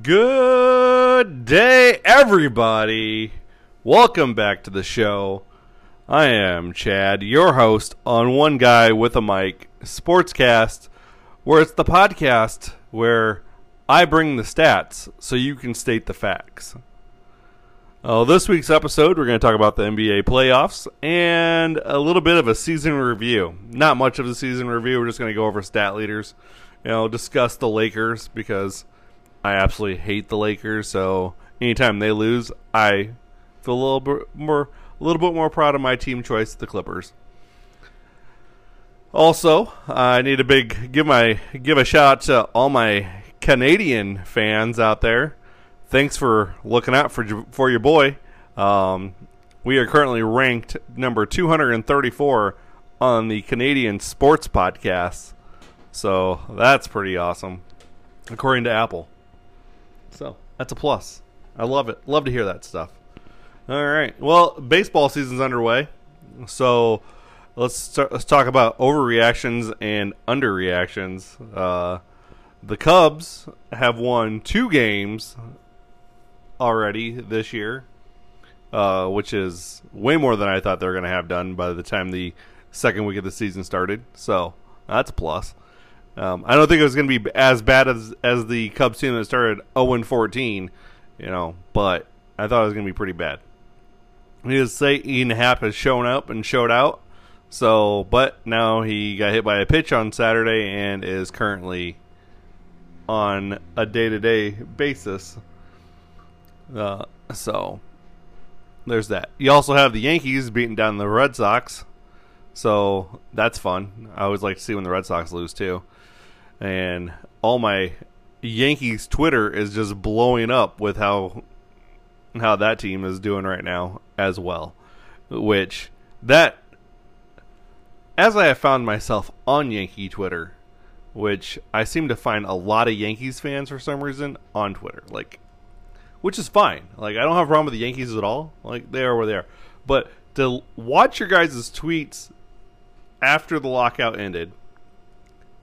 Good day, everybody. Welcome back to the show. I am Chad, your host on One Guy with a Mic Sportscast, where it's the podcast where I bring the stats so you can state the facts. This week's episode, we're going to talk about the NBA playoffs and a little bit of a season review. Not much of a season review. We're just going to go over stat leaders, discuss the Lakers because I absolutely hate the Lakers, so anytime they lose, I feel a little bit more proud of my team choice, the Clippers. Also, I need a big give a shout out to all my Canadian fans out there. Thanks for looking out for your boy. We are currently ranked number 234 on the Canadian Sports Podcast, so that's pretty awesome, according to Apple. So that's a plus. I love it. Love to hear that stuff. All right. Well, baseball season's underway, so let's talk about overreactions and underreactions. The Cubs have won 2 games already this year, which is way more than I thought they were going to have done by the time the second week of the season started. So that's a plus. I don't think it was going to be as bad as the Cubs team that started 0-14, but I thought it was going to be pretty bad. Needless to say, Ian Happ has shown up and showed out. So, but now he got hit by a pitch on Saturday and is currently on a day-to-day basis. So there's that. You also have the Yankees beating down the Red Sox. So that's fun. I always like to see when the Red Sox lose too. And all my Yankees Twitter is just blowing up with how that team is doing right now as well. Which, that, as I have found myself on Yankee Twitter, which I seem to find a lot of Yankees fans for some reason on Twitter. Which is fine. I don't have a problem with the Yankees at all. They are where they are. But to watch your guys' tweets after the lockout ended,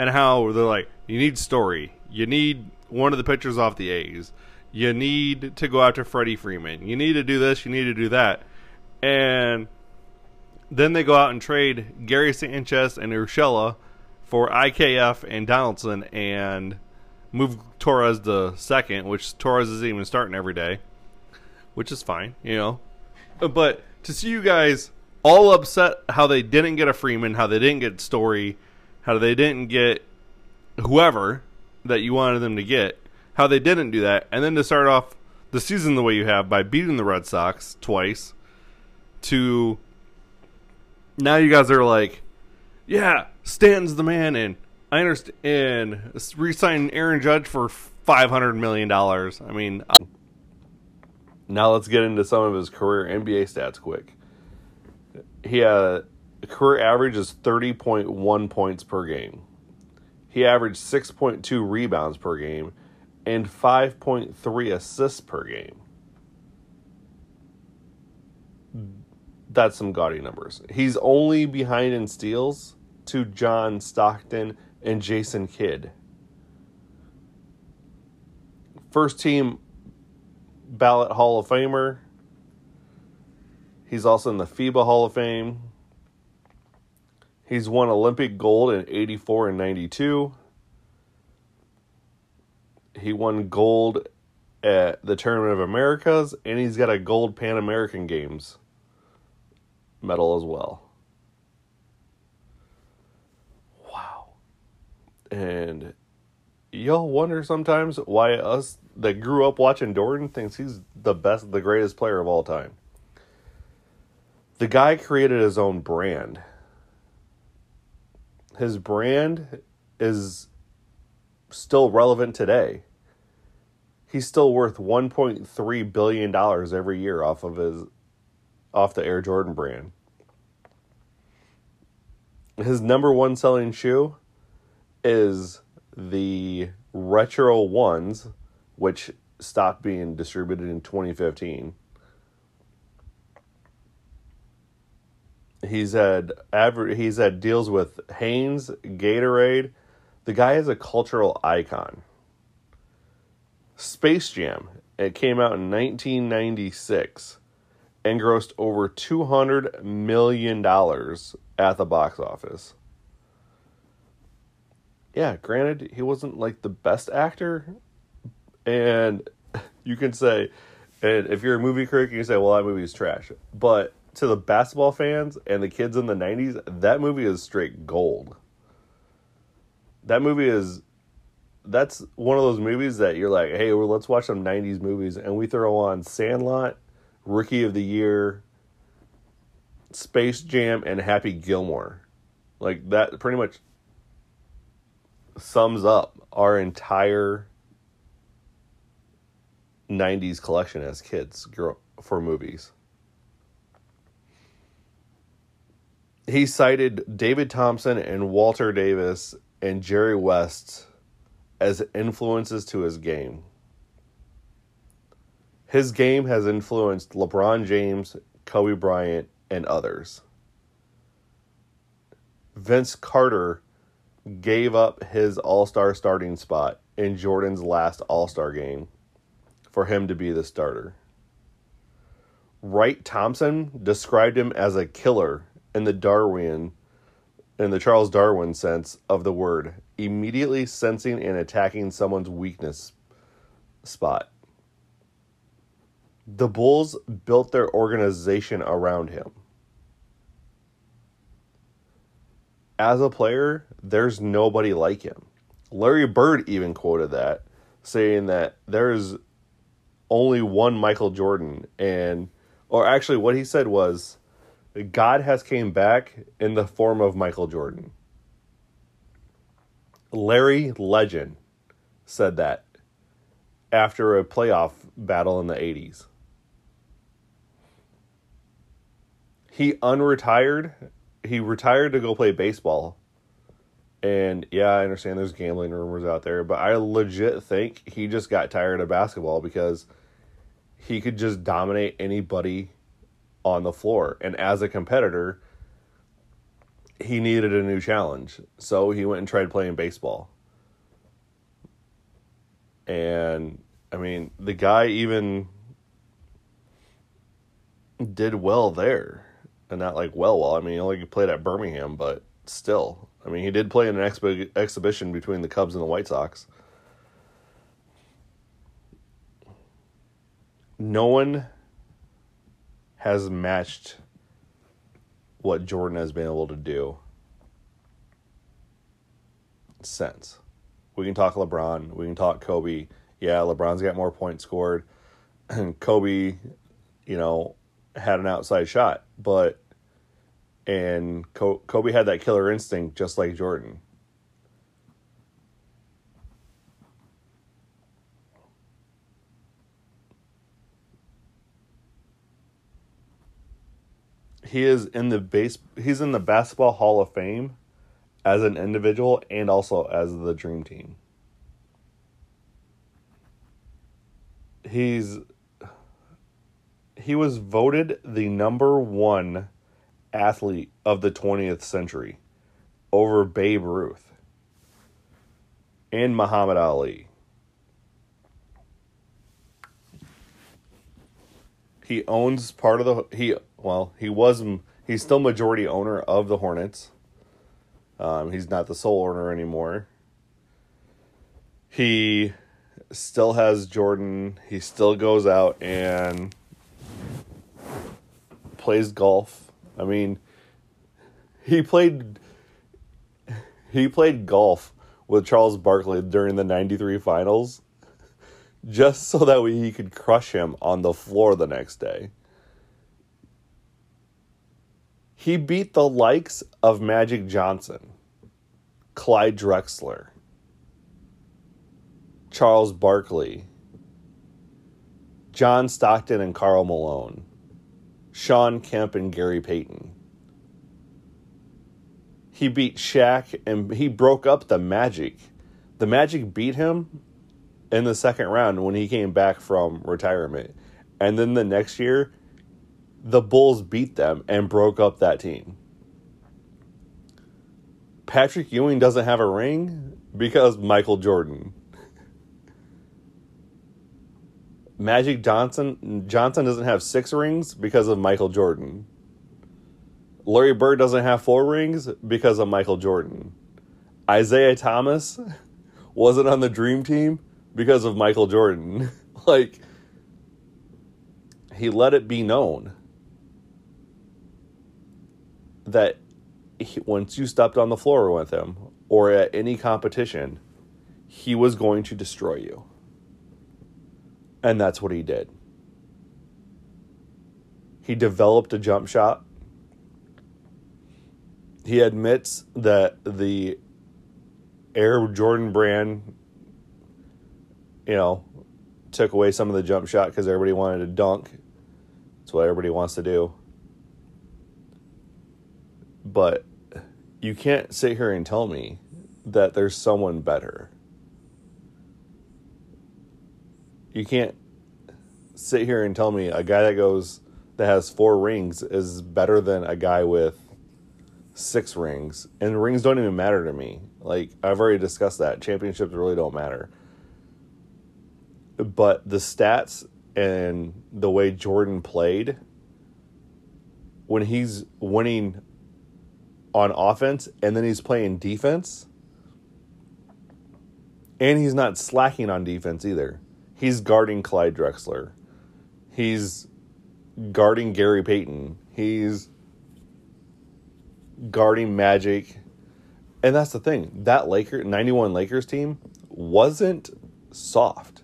and how they're like, you need Story, you need one of the pitchers off the A's, you need to go after Freddie Freeman, you need to do this, you need to do that, and then they go out and trade Gary Sanchez and Urshela for IKF and Donaldson and move Torres to second, which Torres isn't even starting every day, which is fine, but to see you guys all upset how they didn't get a Freeman, how they didn't get Story, how they didn't get whoever that you wanted them to get, how they didn't do that, and then to start off the season the way you have by beating the Red Sox twice, to now you guys are like, yeah, Stanton's the man, and I understand, and re-sign Aaron Judge for $500 million. Now let's get into some of his career NBA stats quick. He had a career average is 30.1 points per game. He averaged 6.2 rebounds per game and 5.3 assists per game. That's some gaudy numbers. He's only behind in steals to John Stockton and Jason Kidd. First team ballot Hall of Famer. He's also in the FIBA Hall of Fame. He's won Olympic gold in 84 and 92. He won gold at the Tournament of Americas, and he's got a gold Pan American Games medal as well. Wow. And y'all wonder sometimes why us that grew up watching Jordan thinks he's the greatest player of all time. The guy created his own brand. His brand is still relevant today. He's still worth $1.3 billion every year off the Air Jordan brand. His number one selling shoe is the Retro Ones, which stopped being distributed in 2015. He's had deals with Hanes, Gatorade. The guy is a cultural icon. Space Jam. It came out in 1996 and grossed over $200 million at the box office. Yeah, granted, he wasn't like the best actor. And you can say, and if you're a movie critic, you can say, well, that movie is trash. But to the basketball fans and the kids in the 90s, that movie is straight gold. That movie is, that's one of those movies that you're like, hey, well, let's watch some 90s movies. And we throw on Sandlot, Rookie of the Year, Space Jam, and Happy Gilmore. Like, that pretty much sums up our entire 90s collection as kids for movies. He cited David Thompson and Walter Davis and Jerry West as influences to his game. His game has influenced LeBron James, Kobe Bryant, and others. Vince Carter gave up his All-Star starting spot in Jordan's last All-Star game for him to be the starter. Wright Thompson described him as a killer in the Charles Darwin sense of the word, immediately sensing and attacking someone's weakness spot. The Bulls built their organization around him. As a player, there's nobody like him. Larry Bird even quoted that, saying that there's only one Michael Jordan, or actually what he said was, God has came back in the form of Michael Jordan. Larry Legend said that after a playoff battle in the 80s. He unretired. He retired to go play baseball. And yeah, I understand there's gambling rumors out there, but I legit think he just got tired of basketball because he could just dominate anybody on the floor. And as a competitor, he needed a new challenge. So he went and tried playing baseball. And, I mean, the guy even did well there. And not like well. I mean, he only played at Birmingham, but still. I mean, he did play in an exhibition between the Cubs and the White Sox. No one has matched what Jordan has been able to do since. We can talk LeBron. We can talk Kobe. Yeah, LeBron's got more points scored. And Kobe, had an outside shot. And Kobe had that killer instinct just like Jordan. He is he's in the Basketball Hall of Fame as an individual and also as the Dream Team. He was voted the number one athlete of the 20th century over Babe Ruth and Muhammad Ali. He owns part of the he's still majority owner of the Hornets. He's not the sole owner anymore. He still has Jordan. He still goes out and plays golf. I mean, he played golf with Charles Barkley during the 93 finals, just so that he could crush him on the floor the next day. He beat the likes of Magic Johnson, Clyde Drexler, Charles Barkley, John Stockton and Karl Malone, Sean Kemp and Gary Payton. He beat Shaq, and he broke up the Magic. The Magic beat him in the second round when he came back from retirement. And then the next year, the Bulls beat them and broke up that team. Patrick Ewing doesn't have a ring because Michael Jordan. Magic Johnson doesn't have 6 rings because of Michael Jordan. Larry Bird doesn't have 4 rings because of Michael Jordan. Isaiah Thomas wasn't on the Dream Team because of Michael Jordan. Like, he let it be known that once you stepped on the floor with him or at any competition, he was going to destroy you. And that's what he did. He developed a jump shot. He admits that the Air Jordan brand, you know, took away some of the jump shot because everybody wanted to dunk. That's what everybody wants to do. But you can't sit here and tell me that there's someone better. You can't sit here and tell me a guy that has 4 rings is better than a guy with 6 rings. And rings don't even matter to me. Like, I've already discussed that. Championships really don't matter. But the stats and the way Jordan played, when he's winning on offense and then he's playing defense, and he's not slacking on defense either. He's guarding Clyde Drexler. He's guarding Gary Payton. He's guarding Magic. And that's the thing. That 91 Lakers team wasn't soft.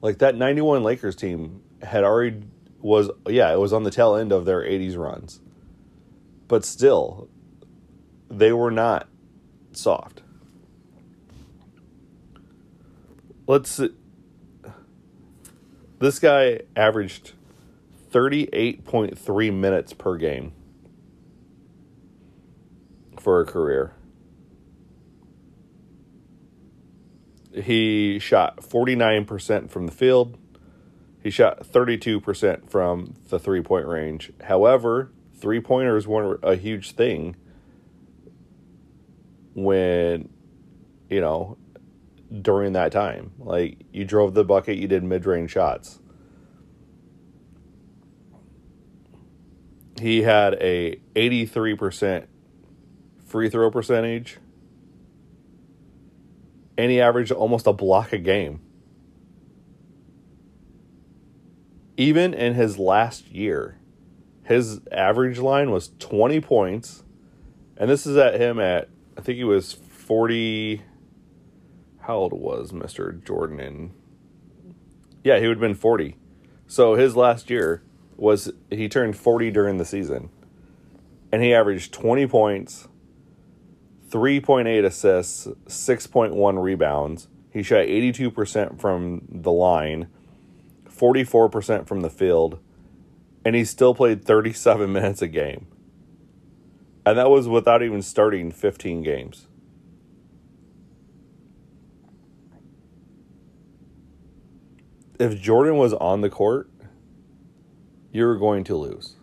Like, that 91 Lakers team it was on the tail end of their 80s runs. But still, they were not soft. Let's see. This guy averaged 38.3 minutes per game for a career. He shot 49% from the field. He shot 32% from the three-point range. However, three-pointers weren't a huge thing when, you know, during that time. Like, you drove the bucket, you did mid-range shots. He had a 83% free throw percentage. And he averaged almost a block a game. Even in his last year, his average line was 20 points. And this is at him at, I think he was 40... How old was Mr. Jordan in? Yeah, he would have been 40. So his last year was, he turned 40 during the season. And he averaged 20 points, 3.8 assists, 6.1 rebounds. He shot 82% from the line, 44% from the field. And he still played 37 minutes a game. And that was without even starting 15 games. If Jordan was on the court, you were going to lose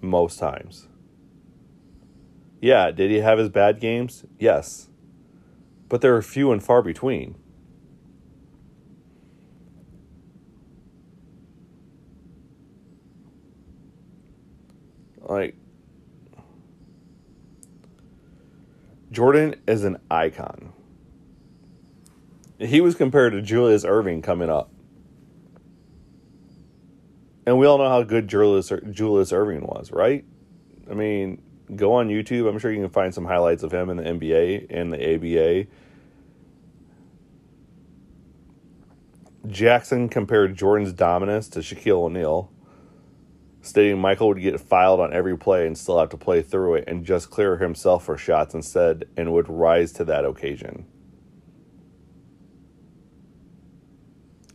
most times. Yeah, did he have his bad games? Yes. But they were few and far between. Like, Jordan is an icon. He was compared to Julius Erving coming up. And we all know how good Julius Erving was, right? I mean, go on YouTube. I'm sure you can find some highlights of him in the NBA and the ABA. Jackson compared Jordan's dominance to Shaquille O'Neal, stating Michael would get fouled on every play and still have to play through it and just clear himself for shots instead and would rise to that occasion.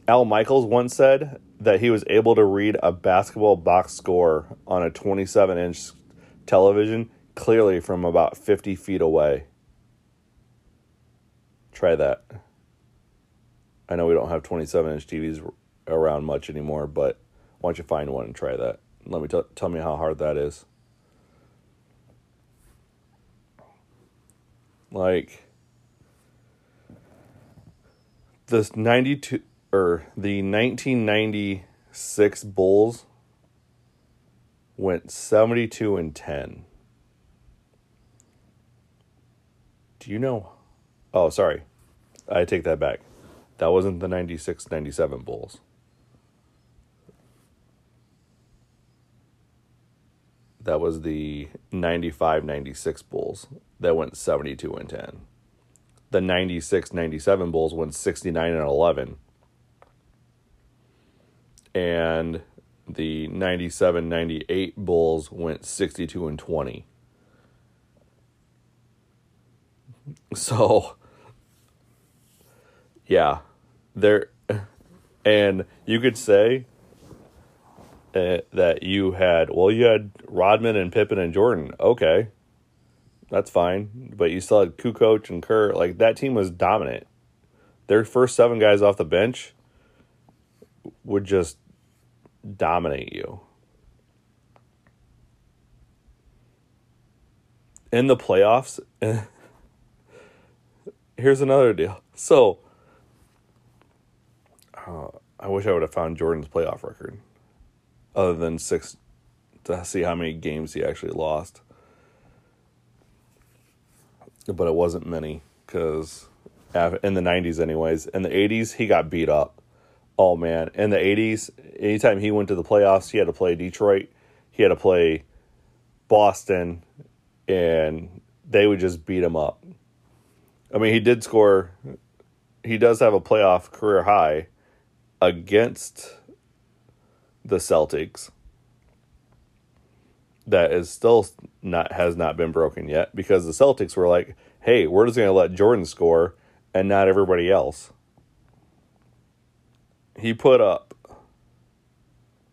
Al Michaels once said that he was able to read a basketball box score on a 27-inch television clearly from about 50 feet away. Try that. I know we don't have 27-inch TVs around much anymore, but why don't you find one and try that? Let me tell me how hard that is. Like, this 92... the 1996 Bulls went 72-10. Do you know? Oh, sorry. I take that back. That wasn't the 96-97 Bulls. That was the 95-96 Bulls that went 72-10. The 96-97 Bulls went 69-11. And the 97-98 Bulls went 62-20. So, yeah, there, and you could say that you had Rodman and Pippen and Jordan. Okay, that's fine, but you still had Kukoc and Kerr. Like, that team was dominant. Their first seven guys off the bench would just dominate you. In the playoffs, here's another deal. So, I wish I would have found Jordan's playoff record, other than six, to see how many games he actually lost. But it wasn't many, because in the 90s anyways. In the 80s, he got beat up. Oh, man. In the 80s, anytime he went to the playoffs, he had to play Detroit. He had to play Boston, and they would just beat him up. I mean, he did score. He does have a playoff career high against the Celtics. That is still has not been broken yet, because the Celtics were like, hey, we're just going to let Jordan score and not everybody else. He put up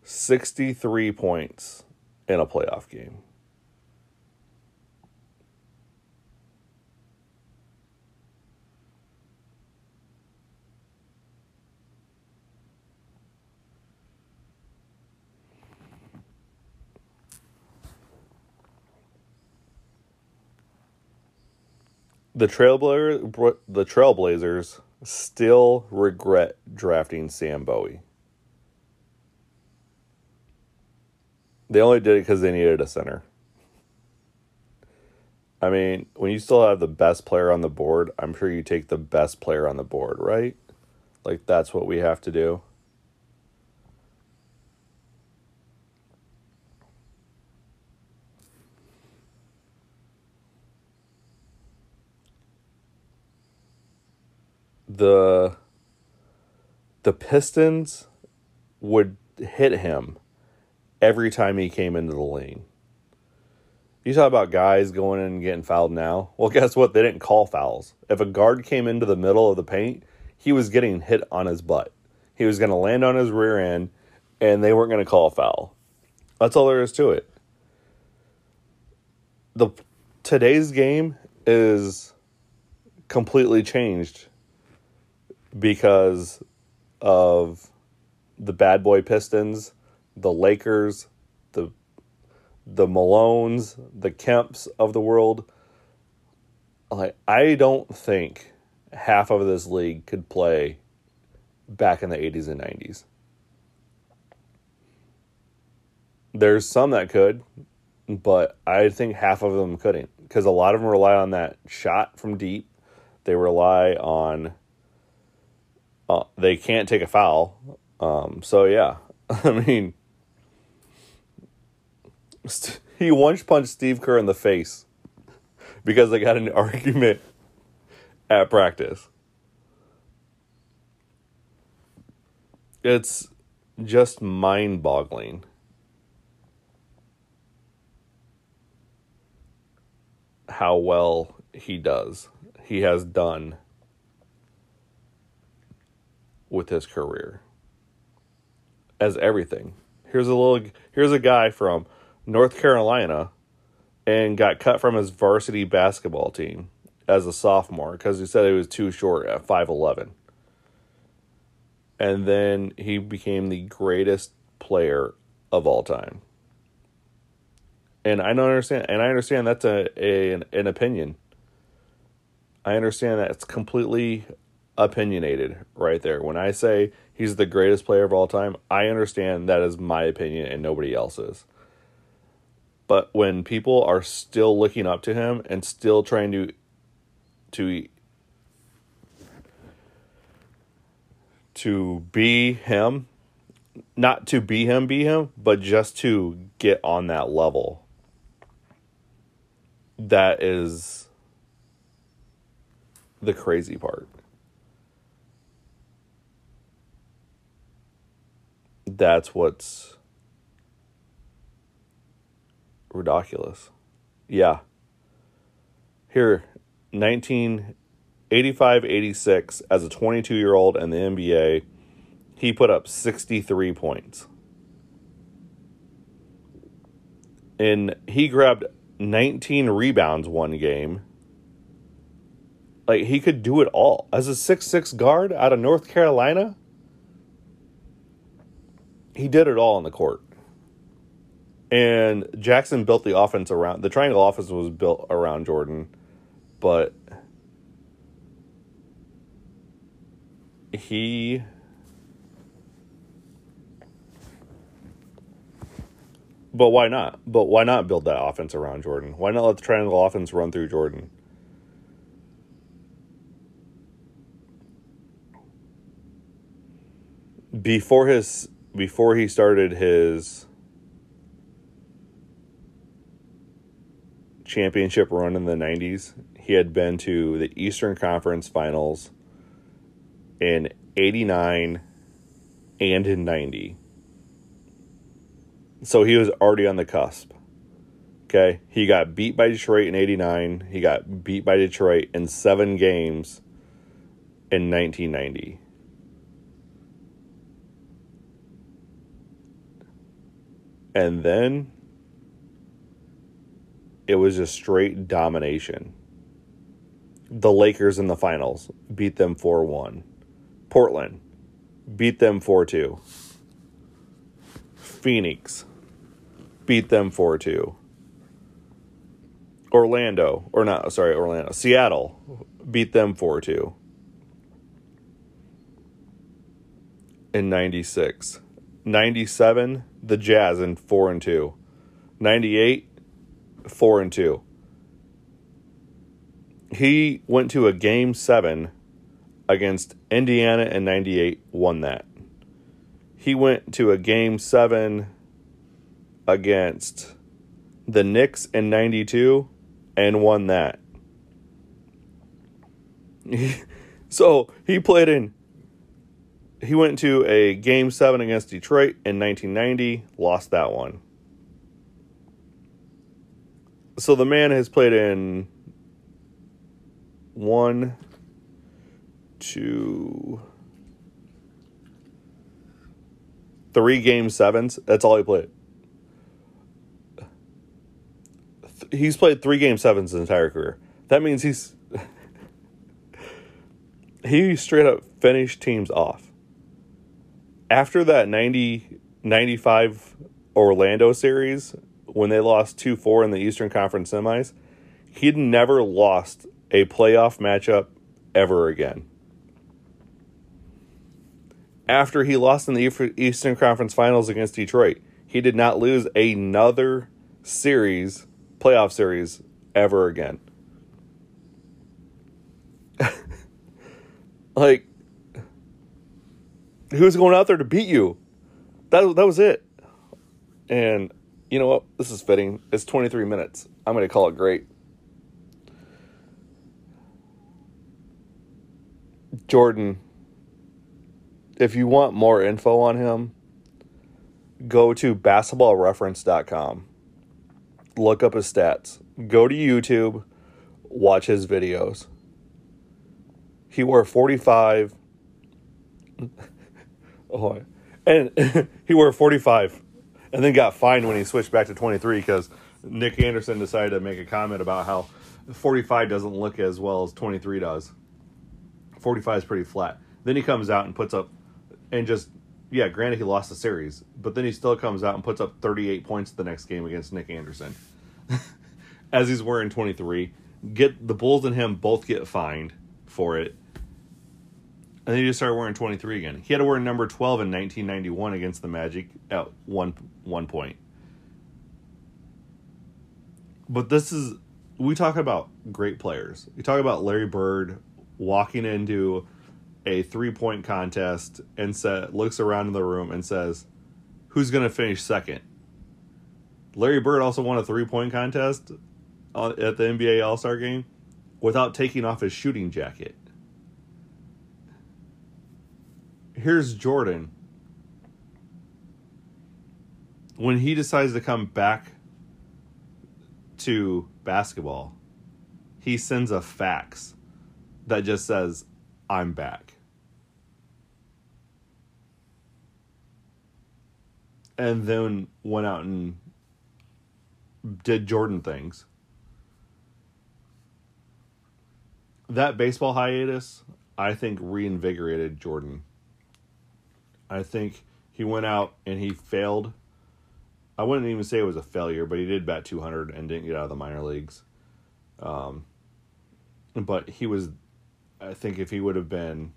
63 points in a playoff game. The Trailblazers still regret drafting Sam Bowie. They only did it because they needed a center. I mean, when you still have the best player on the board, I'm sure you take the best player on the board, right? Like, that's what we have to do. The Pistons would hit him every time he came into the lane. You talk about guys going in and getting fouled now. Well, guess what? They didn't call fouls. If a guard came into the middle of the paint, he was getting hit on his butt. He was going to land on his rear end, and they weren't going to call a foul. That's all there is to it. Today's game is completely changed because of the bad boy Pistons, the Lakers, the Malones, the Kemps of the world. Like, I don't think half of this league could play back in the 80s and 90s. There's some that could, but I think half of them couldn't, because a lot of them rely on that shot from deep. They rely on they can't take a foul. So, yeah. I mean, he once punched Steve Kerr in the face because they got in an argument at practice. It's just mind-boggling how well he does. He has done with his career as everything. Here's a guy from North Carolina and got cut from his varsity basketball team as a sophomore because he said he was too short at 5'11". And then he became the greatest player of all time. And I understand that's an opinion. I understand that it's completely opinionated right there. When I say he's the greatest player of all time, I understand that is my opinion and nobody else's. But when people are still looking up to him and still trying to be him, not to be him, but just to get on that level, that is the crazy part. That's what's ridiculous. Yeah. Here, 1985-86, as a 22-year-old in the NBA, he put up 63 points. And he grabbed 19 rebounds one game. Like, he could do it all. As a 6'6 guard out of North Carolina, he did it all on the court. And Jackson built the offense around... The triangle offense was built around Jordan, but he... But why not? But why not build that offense around Jordan? Why not let the triangle offense run through Jordan? Before he started his championship run in the 90s, he had been to the Eastern Conference Finals in 89 and in 90. So he was already on the cusp. Okay? He got beat by Detroit in 89. He got beat by Detroit in 7 games in 1990. And then it was just straight domination. The Lakers in the finals beat them 4-1. Portland beat them 4-2. Phoenix beat them 4-2. Seattle beat them 4-2. In 96. 97, the Jazz in 4-2. 98, 4-2. He went to a game 7 against Indiana in 98, won that. He went to a game 7 against the Knicks in 92 and won that. So he went to a game 7 against Detroit in 1990, lost that one. So the man has played in 3 game 7s. That's all he played. He's played 3 game 7s his entire career. That means he straight up finished teams off. After that 90-95 Orlando series, when they lost 2-4 in the Eastern Conference semis, he'd never lost a playoff matchup ever again. After he lost in the Eastern Conference Finals against Detroit, he did not lose another playoff series, ever again. Like, who's going out there to beat you? That was it. And... you know what? This is fitting. It's 23 minutes. I'm going to call it great. Jordan, if you want more info on him, go to basketballreference.com. Look up his stats. Go to YouTube. Watch his videos. He wore 45. Oh, and he wore 45. And then got fined when he switched back to 23 because Nick Anderson decided to make a comment about how 45 doesn't look as well as 23 does. 45 is pretty flat. Then he comes out and puts up and just, yeah, granted he lost the series, but then he still comes out and puts up 38 points the next game against Nick Anderson. As he's wearing 23. The Bulls and him both get fined for it. And then he just started wearing 23 again. He had to wear number 12 in 1991 against the Magic at one point. But this is... We talk about great players. We talk about Larry Bird walking into a three-point contest and looks around in the room and says, who's going to finish second? Larry Bird also won a three-point contest at the NBA All-Star Game without taking off his shooting jacket. Here's Jordan. When he decides to come back to basketball, he sends a fax that just says, I'm back. And then went out and did Jordan things. That baseball hiatus, I think, reinvigorated Jordan. I think he went out and he failed. I wouldn't even say it was a failure, but he did bat 200 and didn't get out of the minor leagues. But he was, I think if he would have been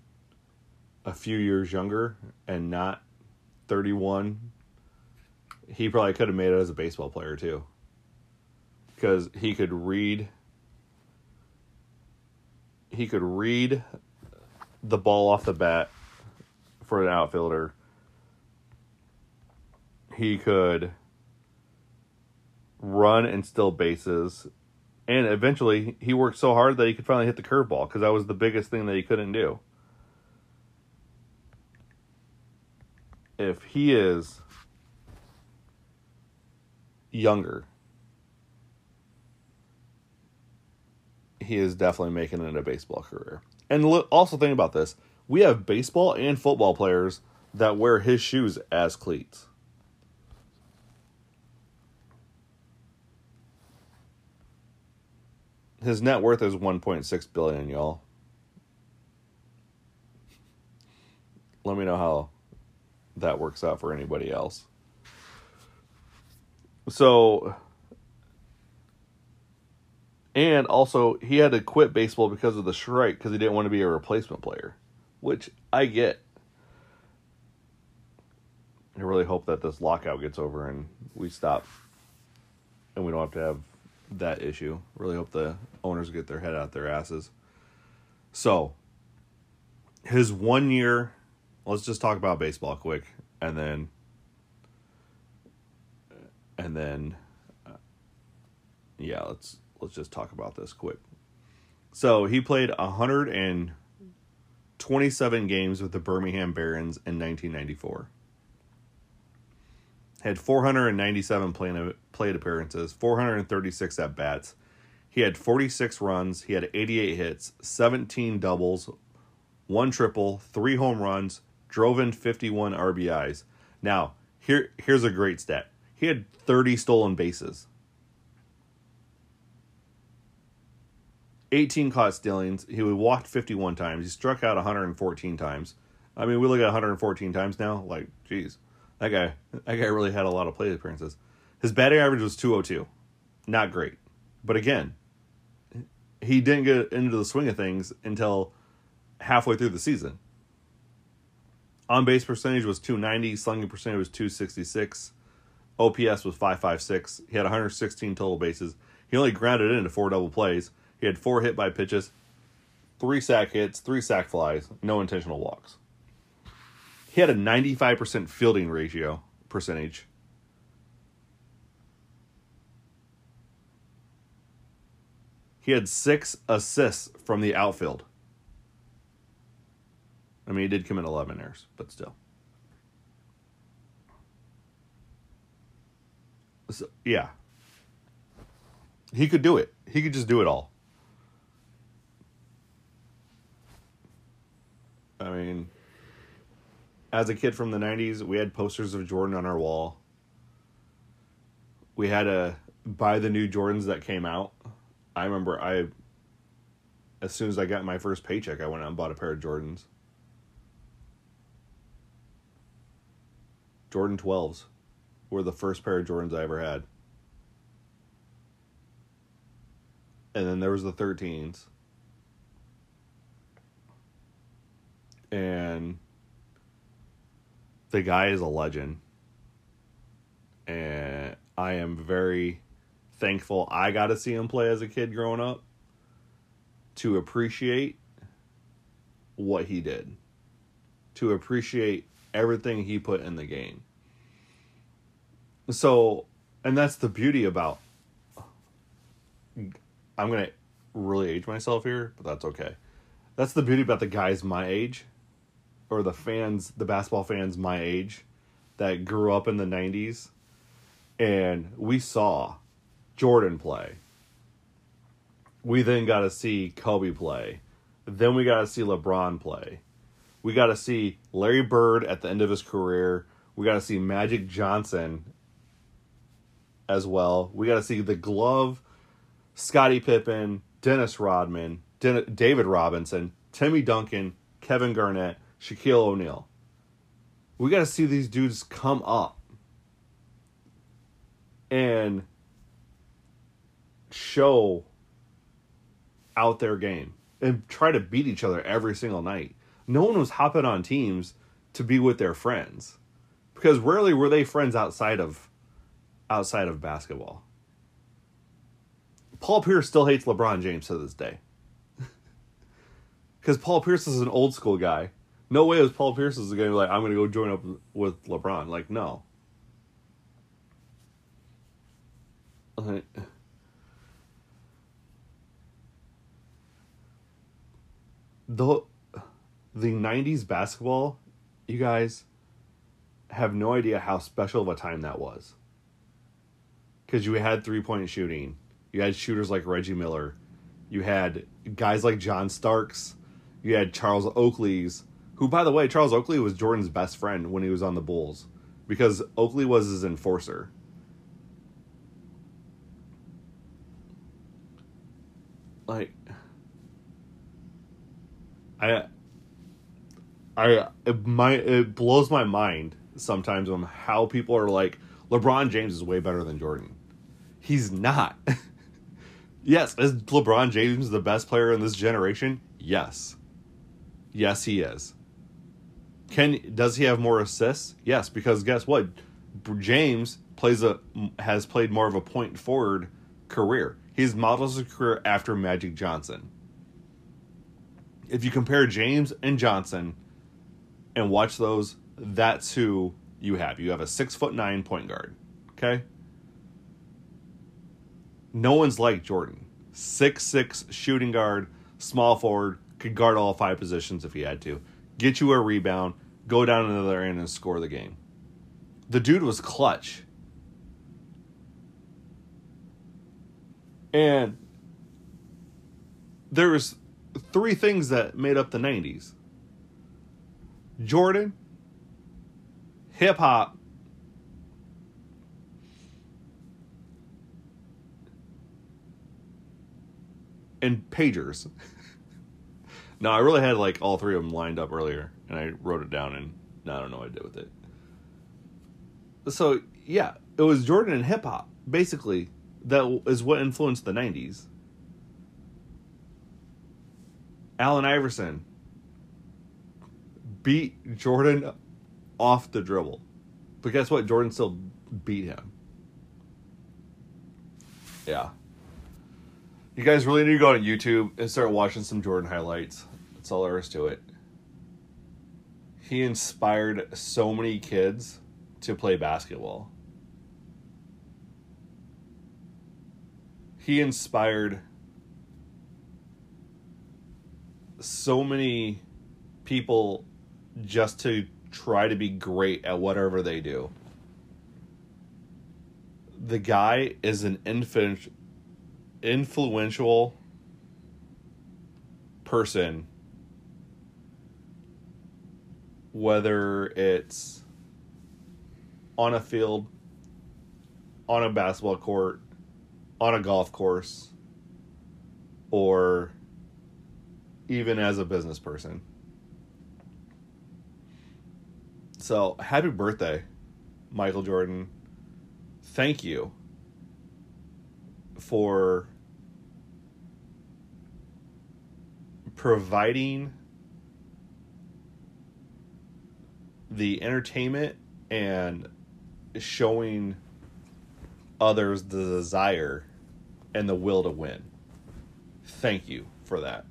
a few years younger and not 31, he probably could have made it as a baseball player too. Because he could read. He could read the ball off the bat for an outfielder. He could run and steal bases. And eventually, he worked so hard that he could finally hit the curveball, because that was the biggest thing that he couldn't do. If he is younger, he is definitely making it a baseball career. And also think about this. We have baseball and football players that wear his shoes as cleats. His net worth is $1.6 billion, y'all. Let me know how that works out for anybody else. So, and also, he had to quit baseball because of the strike, because he didn't want to be a replacement player, which I get. I really hope that this lockout gets over and we stop and we don't have to have that issue. Really hope the owners get their head out their asses. So, his 1 year, let's just talk about baseball quick, and then let's just talk about this quick. So, he played 127 games with the Birmingham Barons in 1994. Had 497 plate appearances, 436 at-bats. He had 46 runs. He had 88 hits, 17 doubles, 1 triple, 3 home runs, drove in 51 RBIs. Now, here's a great stat. He had 30 stolen bases. 18 caught stealings. He walked 51 times. He struck out 114 times. I mean, we look at 114 times now. Like, geez. That guy really had a lot of plate appearances. His batting average was .202. Not great. But again, he didn't get into the swing of things until halfway through the season. On-base percentage was .290. Slugging percentage was .266. OPS was .556. He had 116 total bases. He only grounded into 4 double plays. He had 4 hit by pitches, 3 sack hits, 3 sack flies, no intentional walks. He had a 95% fielding ratio percentage. He had 6 assists from the outfield. I mean, he did commit 11 errors, but still. So, yeah. He could do it. He could just do it all. I mean, as a kid from the 90s, we had posters of Jordan on our wall. We had to buy the new Jordans that came out. I remember as soon as I got my first paycheck, I went out and bought a pair of Jordans. Jordan 12s were the first pair of Jordans I ever had. And then there was the 13s. And the guy is a legend. And I am very thankful I got to see him play as a kid growing up to appreciate what he did, to appreciate everything he put in the game. So, and that's the beauty about, I'm going to really age myself here, but that's okay. That's the beauty about the guys my age, or the fans, the basketball fans my age, that grew up in the 90s, and we saw Jordan play. We then got to see Kobe play. Then we got to see LeBron play. We got to see Larry Bird at the end of his career. We got to see Magic Johnson as well. We got to see the glove, Scottie Pippen, Dennis Rodman, David Robinson, Timmy Duncan, Kevin Garnett, Shaquille O'Neal. We got to see these dudes come up and show out their game and try to beat each other every single night. No one was hopping on teams to be with their friends, because rarely were they friends outside of basketball. Paul Pierce still hates LeBron James to this day, because Paul Pierce is an old school guy. No way was Paul Pierce is going to be like, I'm going to go join up with LeBron. Like, no. The 90s basketball, you guys have no idea how special of a time that was. Because you had three-point shooting. You had shooters like Reggie Miller. You had guys like John Starks. You had Charles Oakley's. Who, by the way, Charles Oakley was Jordan's best friend when he was on the Bulls, because Oakley was his enforcer. Like, it blows my mind sometimes on how people are like, LeBron James is way better than Jordan. He's not. Yes, is LeBron James the best player in this generation? Yes. Yes, he is. Does he have more assists? Yes, because guess what? James has played more of a point forward career. He's modeled his career after Magic Johnson. If you compare James and Johnson and watch those, that's who you have. You have a 6'9" point guard. Okay? No one's like Jordan. 6'6" shooting guard, small forward, could guard all five positions if he had to. Get you a rebound, go down another end and score the game. The dude was clutch. And there was three things that made up the 90s. Jordan, hip-hop, and pagers. No, I really had like all three of them lined up earlier, and I wrote it down, and I don't know what I did with it. So, yeah, it was Jordan and hip-hop, basically. That is what influenced the 90s. Allen Iverson beat Jordan off the dribble. But guess what? Jordan still beat him. Yeah. You guys really need to go on YouTube and start watching some Jordan highlights. That's all there is to it. He inspired so many kids to play basketball. He inspired so many people just to try to be great at whatever they do. The guy is an influential person, whether it's on a field, on a basketball court, on a golf course, or even as a business person. So, happy birthday, Michael Jordan. Thank you for providing the entertainment and showing others the desire and the will to win. Thank you for that.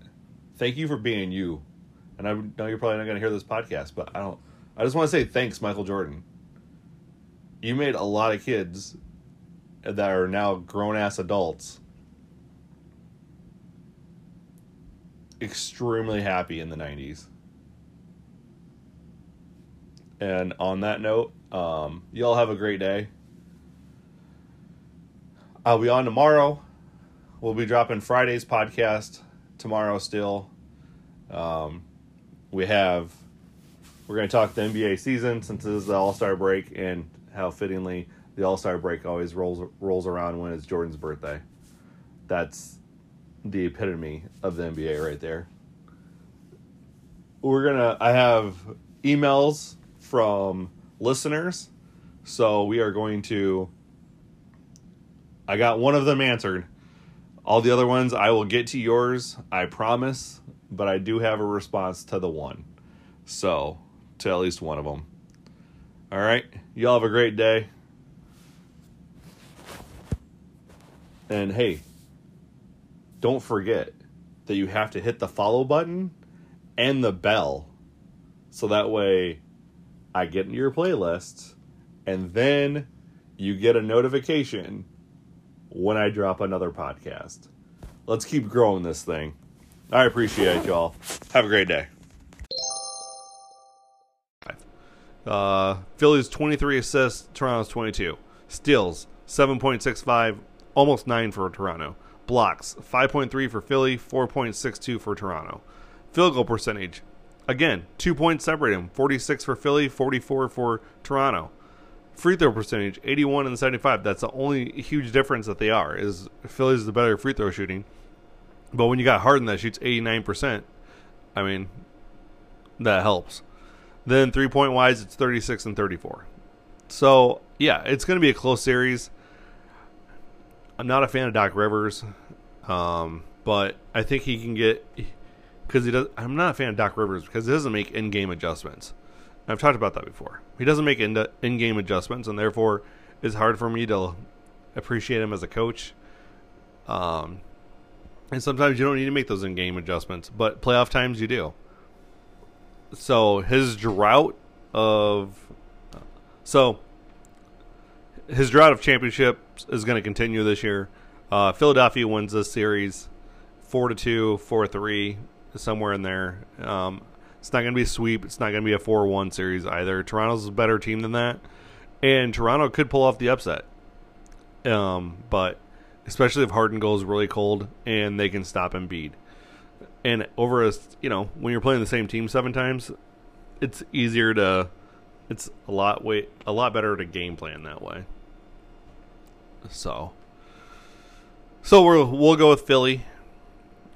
Thank you for being you. And I know you're probably not going to hear this podcast, but I just want to say thanks, Michael Jordan. You made a lot of kids that are now grown-ass adults extremely happy in the 90s. And on that note, y'all have a great day. I'll be on tomorrow. We'll be dropping Friday's podcast tomorrow still. We're going to talk the NBA season since this is the All-Star break, and how fittingly the All-Star break always rolls around when it's Jordan's birthday. That's the epitome of the NBA right there. I have emails from listeners, so we are going to... I got one of them answered. All the other ones, I will get to yours, I promise, but I do have a response to the one. So, to at least one of them. All right, y'all have a great day. And hey, don't forget that you have to hit the follow button and the bell. So that way I get into your playlist and then you get a notification when I drop another podcast. Let's keep growing this thing. I appreciate y'all. Have a great day. Philly's 23 assists, Toronto's 22. Steals, 7.65, almost 9 for Toronto. Blocks, 5.3 for Philly, 4.62 for Toronto. Field goal percentage, again, 2 points separate him, 46 for Philly, 44 for Toronto. Free throw percentage, 81 and 75. That's the only huge difference that they are, is Philly's the better free throw shooting. But when you got Harden that shoots 89%, I mean, that helps. Then three-point wise, it's 36 and 34. So, yeah, it's going to be a close series. I'm not a fan of Doc Rivers, but I think he can get – because he does. I'm not a fan of Doc Rivers because he doesn't make in-game adjustments. I've talked about that before. He doesn't make in-game adjustments, and therefore it's hard for me to appreciate him as a coach. And sometimes you don't need to make those in-game adjustments, but playoff times you do. So his drought of championships is going to continue this year. Philadelphia wins this series 4-2, 4-3, somewhere in there. It's not going to be a sweep. It's not going to be a 4-1 series either. Toronto's a better team than that. And Toronto could pull off the upset. But especially if Harden goes really cold and they can stop Embiid. And when you're playing the same team seven times, it's a lot better to game plan that way. So we'll go with Philly.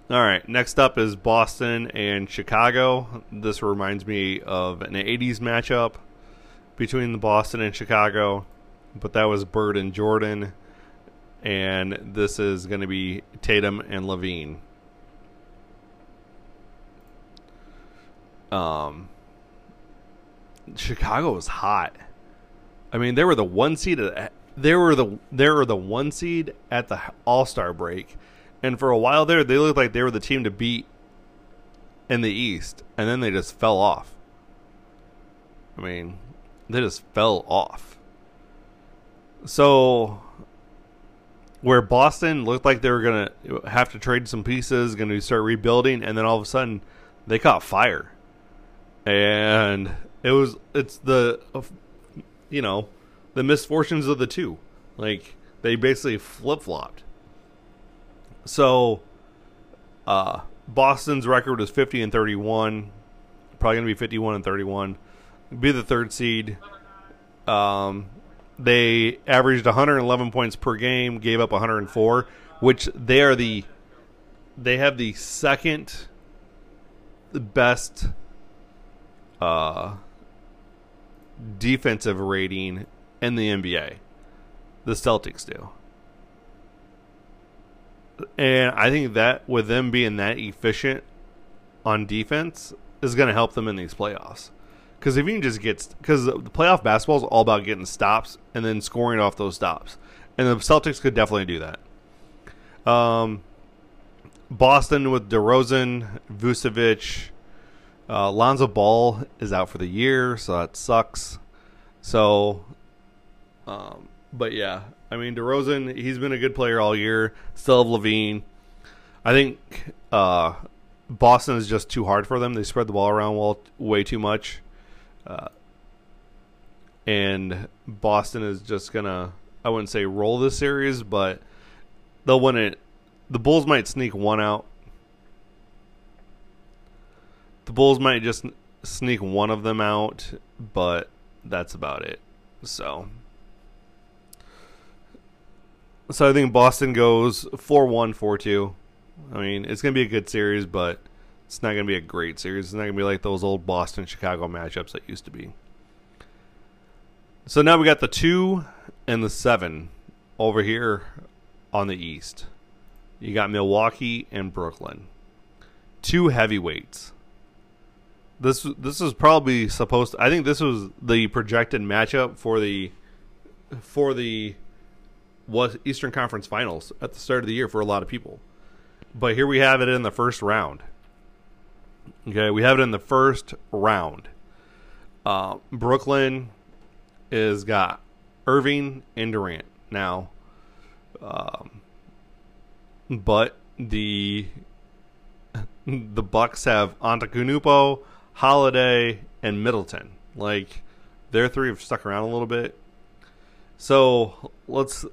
All right, next up is Boston and Chicago. This reminds me of an 80s matchup between the Boston and Chicago, but that was Bird and Jordan, and this is going to be Tatum and Levine. Chicago was hot. I mean, they were the one seed. They were the one seed at the All-Star break. And for a while there, they looked like they were the team to beat in the East. And then they just fell off. I mean, they just fell off. So, where Boston looked like they were going to have to trade some pieces, going to start rebuilding, and then all of a sudden, they caught fire. And it's the misfortunes of the two. Like, they basically flip-flopped. So, Boston's record is 50-31, probably going to be 51-31, be the third seed. They averaged 111 points per game, gave up 104, which they have the second best defensive rating in the NBA. The Celtics do. And I think that with them being that efficient on defense is going to help them in these playoffs. Because if he just gets, because the playoff basketball is all about getting stops and then scoring off those stops, and the Celtics could definitely do that. Boston with DeRozan, Vucevic, Lonzo Ball is out for the year, so that sucks. So, but yeah, I mean DeRozan, he's been a good player all year. Still have LaVine. I think Boston is just too hard for them. They spread the ball around way too much. And Boston is just gonna, I wouldn't say roll this series, but they'll win it. The Bulls might sneak one out. The Bulls might just sneak one of them out, but that's about it. So I think Boston goes 4-1, 4-2. I mean, it's going to be a good series, but it's not going to be a great series. It's not going to be like those old Boston-Chicago matchups that used to be. So now we got the 2 and the 7 over here on the East. You got Milwaukee and Brooklyn. Two heavyweights. This is probably supposed to, I think this was the projected matchup for the Eastern Conference Finals at the start of the year for a lot of people. But here we have it in the first round. Okay, we have it in the first round. Brooklyn is got Irving and Durant now. But the Bucks have Antetokounmpo, Holiday, and Middleton. Like, their three have stuck around a little bit. So let's.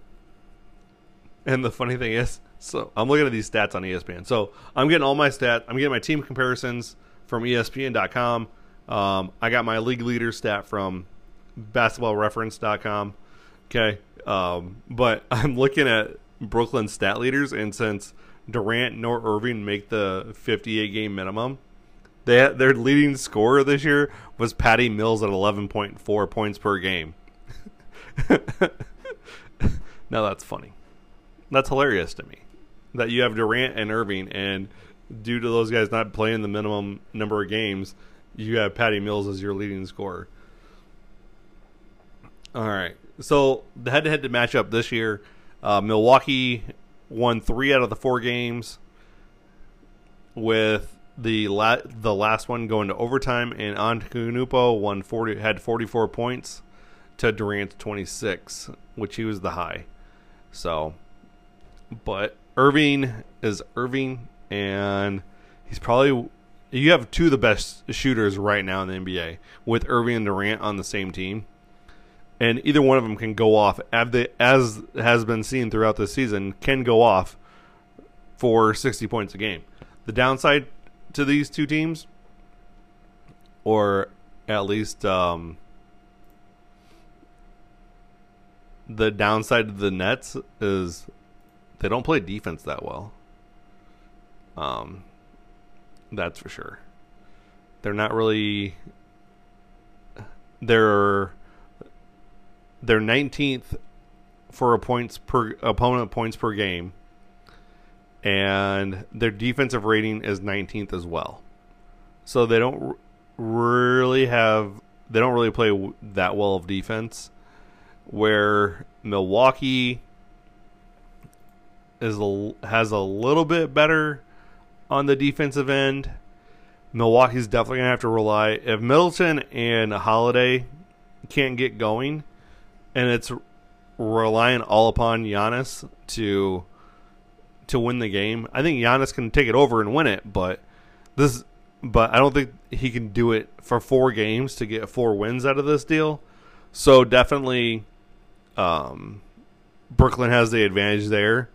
And the funny thing is, so I'm looking at these stats on ESPN. So I'm getting all my stats. I'm getting my team comparisons from ESPN.com. I got my league leader stat from BasketballReference.com. Okay, but I'm looking at Brooklyn stat leaders, and since Durant nor Irving make the 58-game minimum, their leading scorer this year was Patty Mills at 11.4 points per game. Now that's funny. That's hilarious to me that you have Durant and Irving, and due to those guys not playing the minimum number of games, you have Patty Mills as your leading scorer. All right, so the head-to-head matchup this year, Milwaukee won 3 out of the 4 games, with the last one going to overtime, and Antetokounmpo had 44 points to Durant's 26, which he was the high. So, but Irving is Irving, and he's probably, you have two of the best shooters right now in the NBA with Irving and Durant on the same team. And either one of them can go off, as has been seen throughout this season, can go off for 60 points a game. The downside to these two teams, or at least the downside of the Nets, is they don't play defense that well. That's for sure. They're not really. They're 19th for opponent points per game, and their defensive rating is 19th as well. So they don't really have. They don't really play that well of defense. Where Milwaukee has a little bit better on the defensive end. Milwaukee's definitely going to have to rely. If Middleton and Holiday can't get going, and it's relying all upon Giannis to win the game. I think Giannis can take it over and win it, but I don't think he can do it for 4 games to get 4 wins out of this deal. So definitely Brooklyn has the advantage there.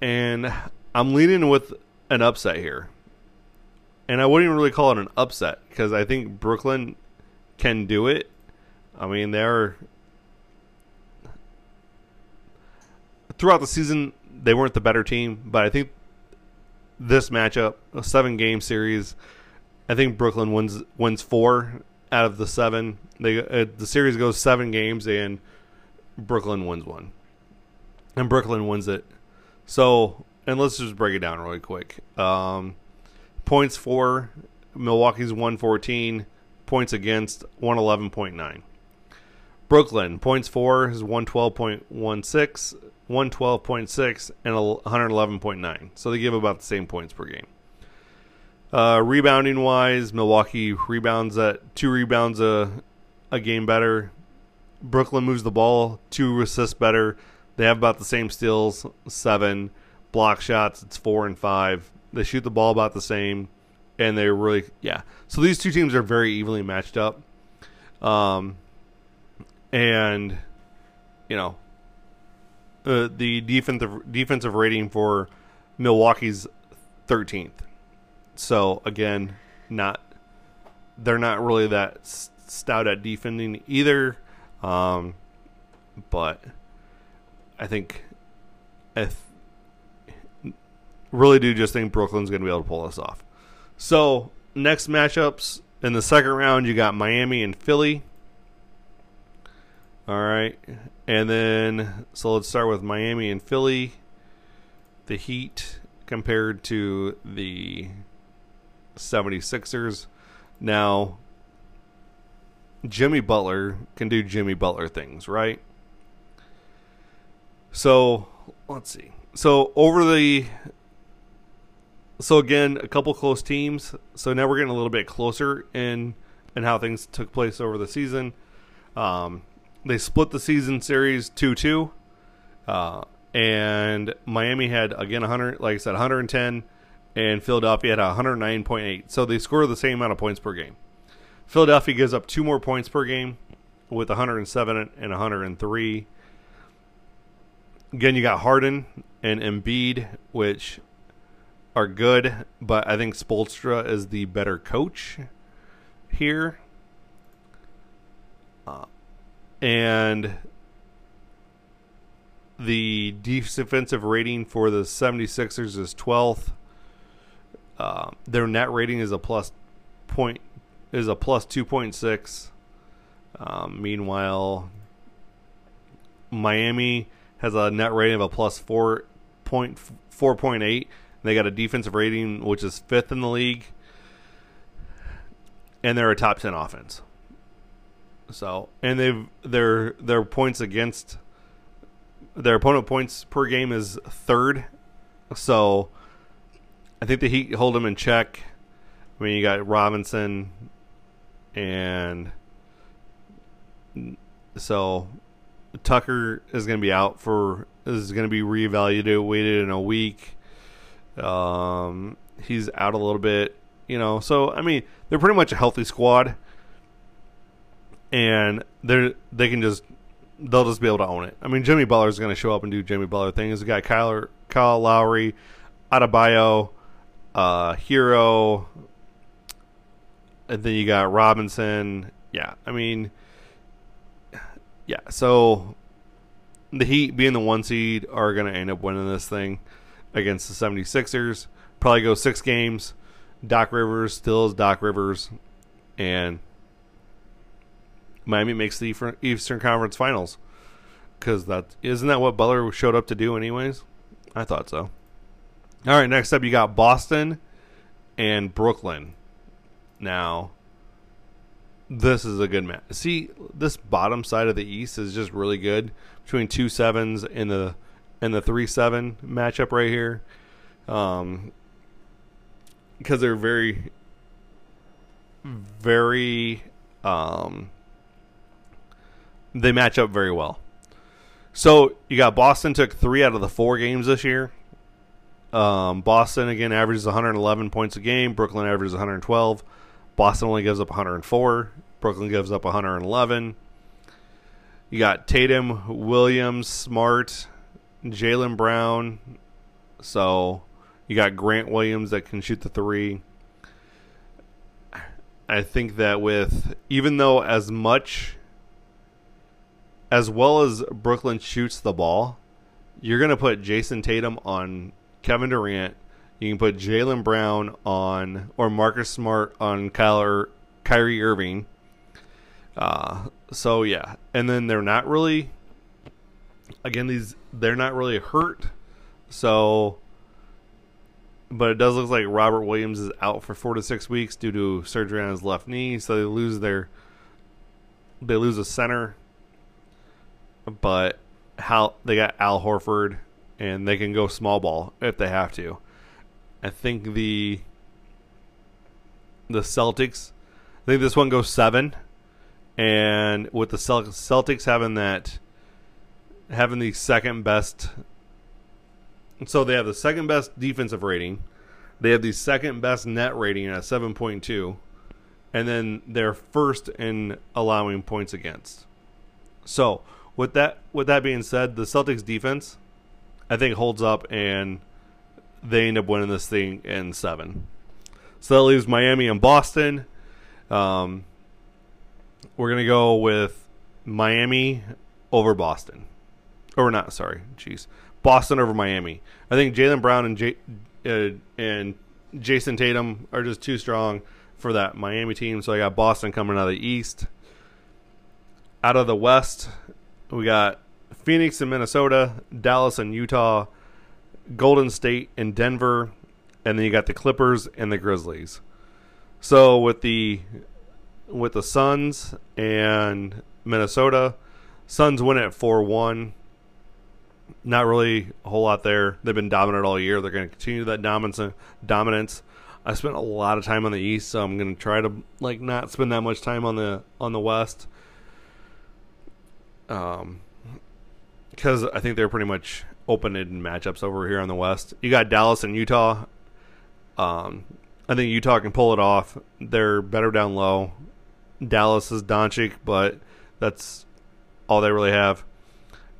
And I'm leaning with an upset here. And I wouldn't even really call it an upset, because I think Brooklyn can do it. I mean, throughout the season, they weren't the better team, but I think this matchup, a 7-game series, I think Brooklyn wins 4 out of the 7. The series goes 7 games, and Brooklyn wins 1. And Brooklyn wins it. So, and let's just break it down really quick. Points for Milwaukee's 114, points against 111.9. Brooklyn, points for is 112.16, 112.6, and 111.9. So they give about the same points per game. Rebounding wise, Milwaukee rebounds at 2 rebounds a game better. Brooklyn moves the ball 2 assists better. They have about the same steals, 7. Block shots, it's 4 and 5. They shoot the ball about the same, and they're really, yeah. So these two teams are very evenly matched up. And, you know, the defensive rating for Milwaukee's 13th. So, again, they're not really that stout at defending either. But I think I really do think Brooklyn's going to be able to pull this off. So, next matchups in the second round, you got Miami and Philly. All right. And then, so let's start with Miami and Philly. The Heat compared to the 76ers. Now, Jimmy Butler can do Jimmy Butler things, right? So, let's see. So again, a couple close teams. So now we're getting a little bit closer in how things took place over the season. They split the season series 2-2. And Miami had, again, 100, like I said, 110. And Philadelphia had 109.8. So they score the same amount of points per game. Philadelphia gives up 2 more points per game with 107 and 103. Again, you got Harden and Embiid, which are good, but I think Spoelstra is the better coach here. And the defensive rating for the 76ers is 12th. Their net rating is a plus 2.6. Meanwhile, Miami has a net rating of a plus 4.8. They got a defensive rating, which is 5th in the league. And they're a top 10 offense. So, and their points against their opponent points per game is 3rd. So, I think the Heat hold them in check. I mean, you got Robinson, and so Tucker is going to be out is going to be reevaluated in a week. He's out a little bit, you know. So I mean, they're pretty much a healthy squad, and they'll just be able to own it. I mean, Jimmy Butler is going to show up and do Jimmy Butler things. We got Kyle Lowry, Adebayo, Hero, and then you got Robinson. Yeah, I mean, yeah. So the Heat, being the 1 seed, are going to end up winning this thing against the 76ers. Probably go 6 games. Doc Rivers still is Doc Rivers. And Miami makes the Eastern Conference Finals. Because isn't that what Butler showed up to do anyways? I thought so. All right, next up you got Boston and Brooklyn. Now, this is a good match. See, this bottom side of the East is just really good. Between 2 7s and the 3-7 matchup right here, because they're very, very, they match up very well. So you got Boston took 3 out of the 4 games this year. Boston again averages 111 points a game. Brooklyn averages 112. Boston only gives up 104. Brooklyn gives up 111. You got Tatum, Williams, Smart, Jaylen Brown. So you got Grant Williams that can shoot the 3. I think that even though as well as Brooklyn shoots the ball, you're going to put Jayson Tatum on Kevin Durant. You can put Jaylen Brown on, or Marcus Smart on Kyrie Irving. So yeah. And then they're not really, again, they're not really hurt. So But it does look like Robert Williams is out for 4 to 6 weeks due to surgery on his left knee, so they lose a center. But how they got Al Horford, and they can go small ball if they have to. I think the Celtics, I think this one goes 7, and with the Celtics having the second best. So they have the second best defensive rating. They have the second best net rating at 7.2. And then they're first in allowing points against. So with that being said, the Celtics defense, I think, holds up, and they end up winning this thing in 7. So that leaves Miami and Boston. We're going to go with Miami over Boston. Or not, sorry. Jeez. Boston over Miami. I think Jaylen Brown and Jayson Tatum are just too strong for that Miami team. So I got Boston coming out of the East. Out of the West, we got Phoenix and Minnesota, Dallas and Utah, Golden State and Denver, and then you got the Clippers and the Grizzlies. So with the Suns and Minnesota, Suns win at 4-1. Not really a whole lot there. They've been dominant all year. They're going to continue that dominance. I spent a lot of time on the East, so I'm going to try to not spend that much time on the West. Because I think they're pretty much open-ended matchups over here on the West. You got Dallas and Utah. I think Utah can pull it off. They're better down low. Dallas is Doncic, but that's all they really have.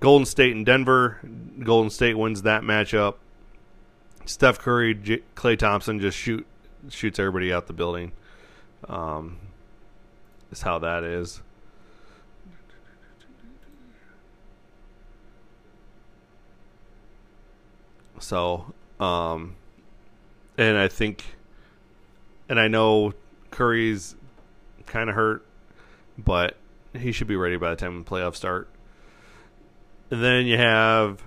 Golden State and Denver. Golden State wins that matchup. Steph Curry, Klay Thompson just shoots everybody out the building. Is how that is. So, and I think, and I know Curry's kind of hurt, but he should be ready by the time the playoffs start. And then you have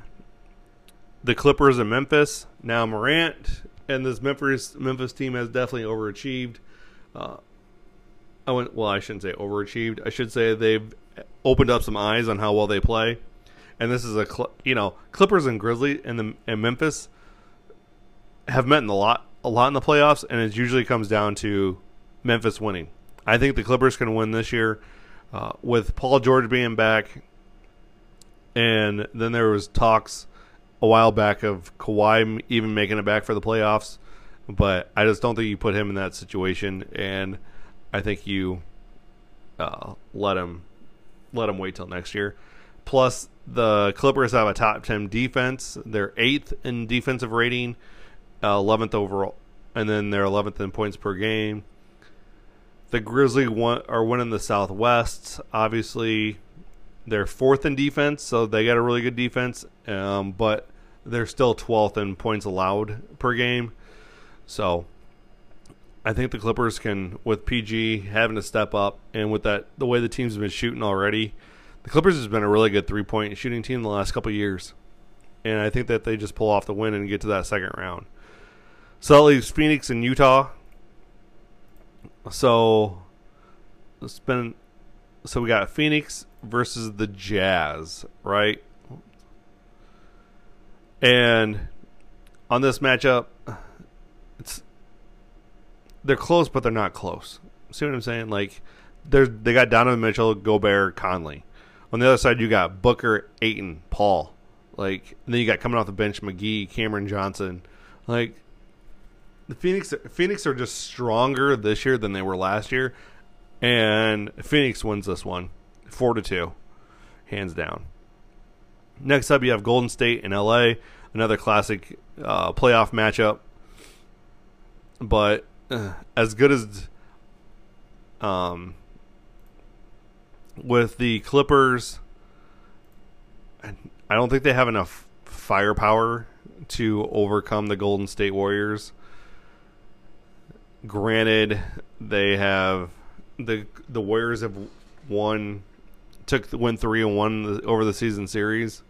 the Clippers and Memphis. Now Morant and this Memphis team has definitely overachieved. I shouldn't say overachieved. I should say they've opened up some eyes on how well they play. And this is Clippers and Grizzlies and Memphis have met in a lot in the playoffs, and it usually comes down to Memphis winning. I think the Clippers can win this year with Paul George being back. And then there was talks a while back of Kawhi even making it back for the playoffs. But I just don't think you put him in that situation. And I think you let him wait till next year. Plus, the Clippers have a top 10 defense. They're 8th in defensive rating, 11th overall. And then they're 11th in points per game. The Grizzlies are winning the Southwest, obviously. They're 4th in defense, so they got a really good defense, but they're still 12th in points allowed per game. So I think the Clippers can, with PG having to step up, and with that, the way the team's been shooting already, the Clippers has been a really good three-point shooting team the last couple of years. And I think that they just pull off the win and get to that second round. So that leaves Phoenix and Utah. So we got Phoenix versus the Jazz, right? And on this matchup, they're close, but they're not close. See what I'm saying? They got Donovan Mitchell, Gobert, Conley. On the other side, you got Booker, Ayton, Paul. And then you got coming off the bench, McGee, Cameron Johnson. The Phoenix are just stronger this year than they were last year. And Phoenix wins this one 4-2, hands down. Next up, you have Golden State and LA, another classic playoff matchup. But as good as with the Clippers, I don't think they have enough firepower to overcome the Golden State Warriors. Granted, they have. The Warriors have won 3-1 over the season series,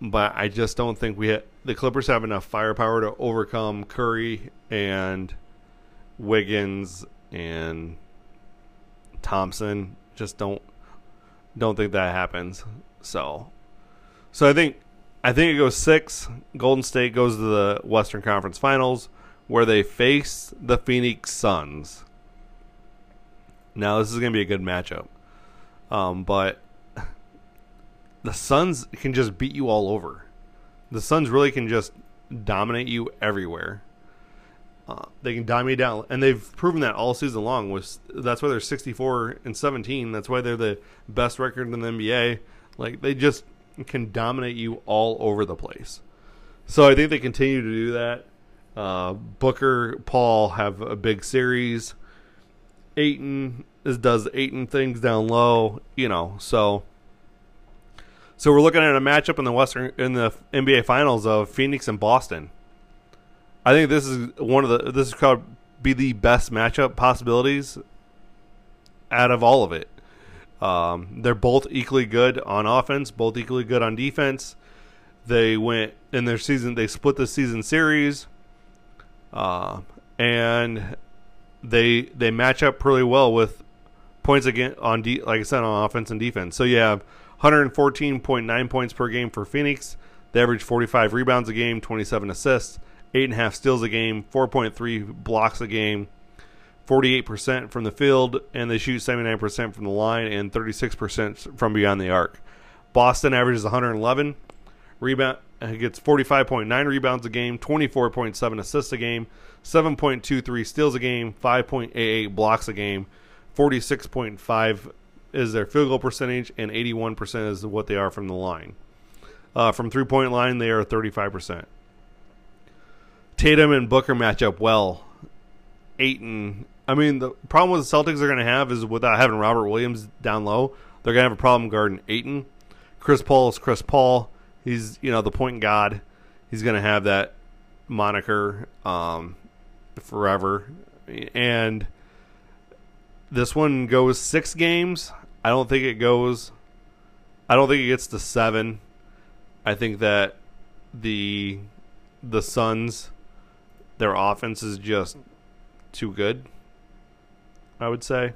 but I just don't think the Clippers have enough firepower to overcome Curry and Wiggins and Thompson. Just don't think that happens. So I think it goes 6. Golden State goes to the Western Conference Finals, where they face the Phoenix Suns. Now, this is going to be a good matchup. But the Suns can just beat you all over. The Suns really can just dominate you everywhere. They can dime you down. And they've proven that all season long. That's why they're 64-17. That's why they're the best record in the NBA. Like, they just can dominate you all over the place. So I think they continue to do that. Booker, Paul have a big series. Ayton does Ayton things down low, you know. So we're looking at a matchup in the NBA Finals of Phoenix and Boston. I think this is probably be the best matchup possibilities out of all of it. They're both equally good on offense, both equally good on defense. They went in their season; they split the season series. And they match up pretty well with points like I said, on offense and defense. So you have 114.9 points per game for Phoenix. They average 45 rebounds a game, 27 assists, 8.5 steals a game, 4.3 blocks a game, 48% from the field, and they shoot 79% from the line and 36% from beyond the arc. Boston averages 111 rebounds. He gets 45.9 rebounds a game, 24.7 assists a game, 7.23 steals a game, 5.88 blocks a game, 46.5 is their field goal percentage, and 81% is what they are from the line. From three-point line, they are 35%. Tatum and Booker match up well. Ayton, I mean, the problem with the Celtics are going to have is without having Robert Williams down low, they're going to have a problem guarding Ayton. Chris Paul is Chris Paul. He's, you know, the point god. He's going to have that moniker forever. And this one goes 6 games. I don't think it gets to 7. I think that the Suns, their offense is just too good, I would say.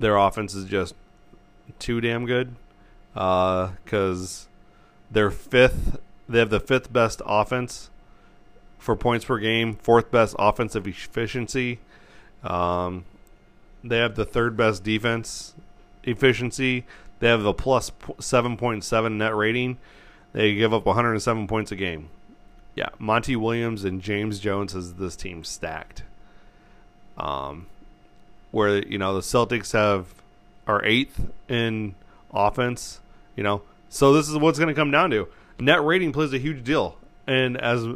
Their offense is just too damn good. Because they have the 5th best offense for points per game, 4th best offensive efficiency. They have the 3rd best defense efficiency. They have a plus 7.7 net rating. They give up 107 points a game. Yeah, Monty Williams and James Jones has this team stacked. Where, you know, the Celtics are 8th in offense, you know. So this is what's going to come down to. Net rating plays a huge deal, and as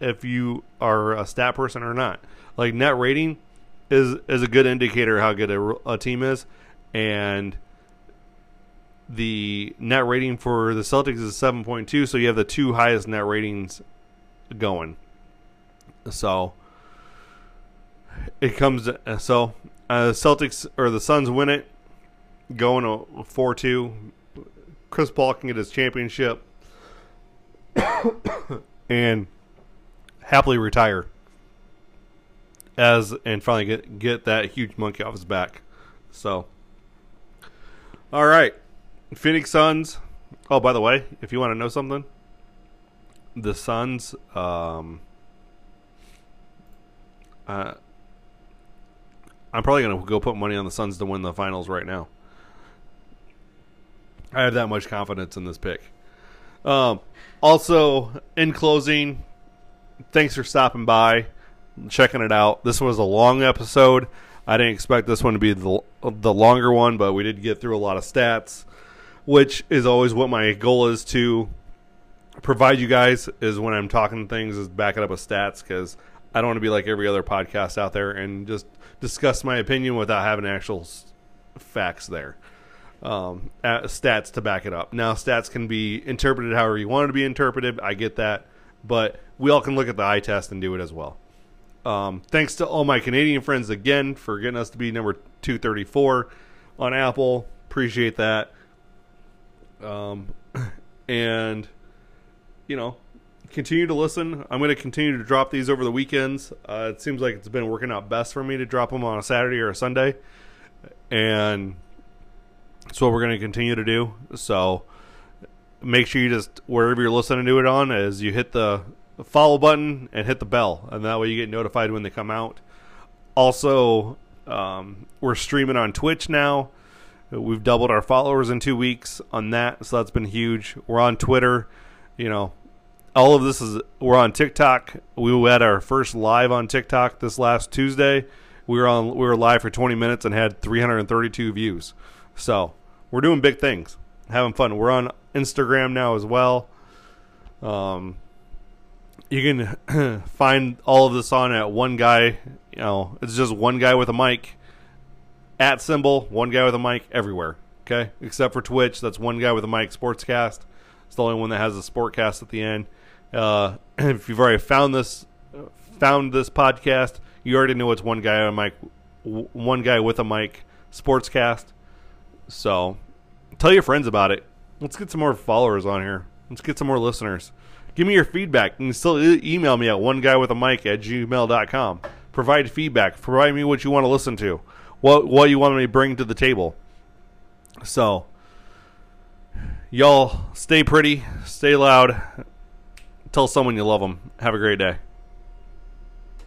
if you are a stat person or not, like, net rating is a good indicator how good a team is. And the net rating for the Celtics is 7.2, so you have the 2 highest net ratings going. So it comes to, Celtics or the Suns win it, going to 4-2. Chris Paul can get his championship and happily retire and finally get that huge monkey off his back. So, all right, Phoenix Suns. Oh, by the way, if you want to know something, the Suns, I'm probably going to go put money on the Suns to win the finals right now. I have that much confidence in this pick. Also, in closing, thanks for stopping by, checking it out. This was a long episode. I didn't expect this one to be the longer one, but we did get through a lot of stats, which is always what my goal is to provide you guys, is when I'm talking things, is back it up with stats, because I don't want to be like every other podcast out there and just discuss my opinion without having actual facts there. Stats to back it up. Now, stats can be interpreted however you want it to be interpreted. I get that, but we all can look at the eye test and do it as well. Thanks to all my Canadian friends again for getting us to be number 234 on Apple. Appreciate that. And you know, continue to listen. I'm going to continue to drop these over the weekends. It seems like it's been working out best for me to drop them on a Saturday or a Sunday, and that's what we're going to continue to do. So make sure you just, wherever you're listening to it on, is you hit the follow button and hit the bell, and that way you get notified when they come out. Also, we're streaming on Twitch now. We've doubled our followers in 2 weeks on that, so that's been huge. We're on Twitter. You know, all of this is, we're on TikTok. We had our first live on TikTok this last Tuesday. We were live for 20 minutes and had 332 views. So we're doing big things, having fun. We're on Instagram now as well. You can find all of this on at one guy. You know, it's just one guy with a mic. At symbol, one guy with a mic everywhere. Okay, except for Twitch, that's one guy with a mic. Sportscast, it's the only one that has a sportcast at the end. If you've already found this podcast, you already know it's one guy on a mic, one guy with a mic, sportscast. So tell your friends about it. Let's get some more followers on here. Let's get some more listeners. Give me your feedback. You can still email me at oneguywithamic@gmail.com. Provide feedback. Provide me what you want to listen to. What you want me to bring to the table. So, y'all stay pretty, stay loud, tell someone you love them. Have a great day.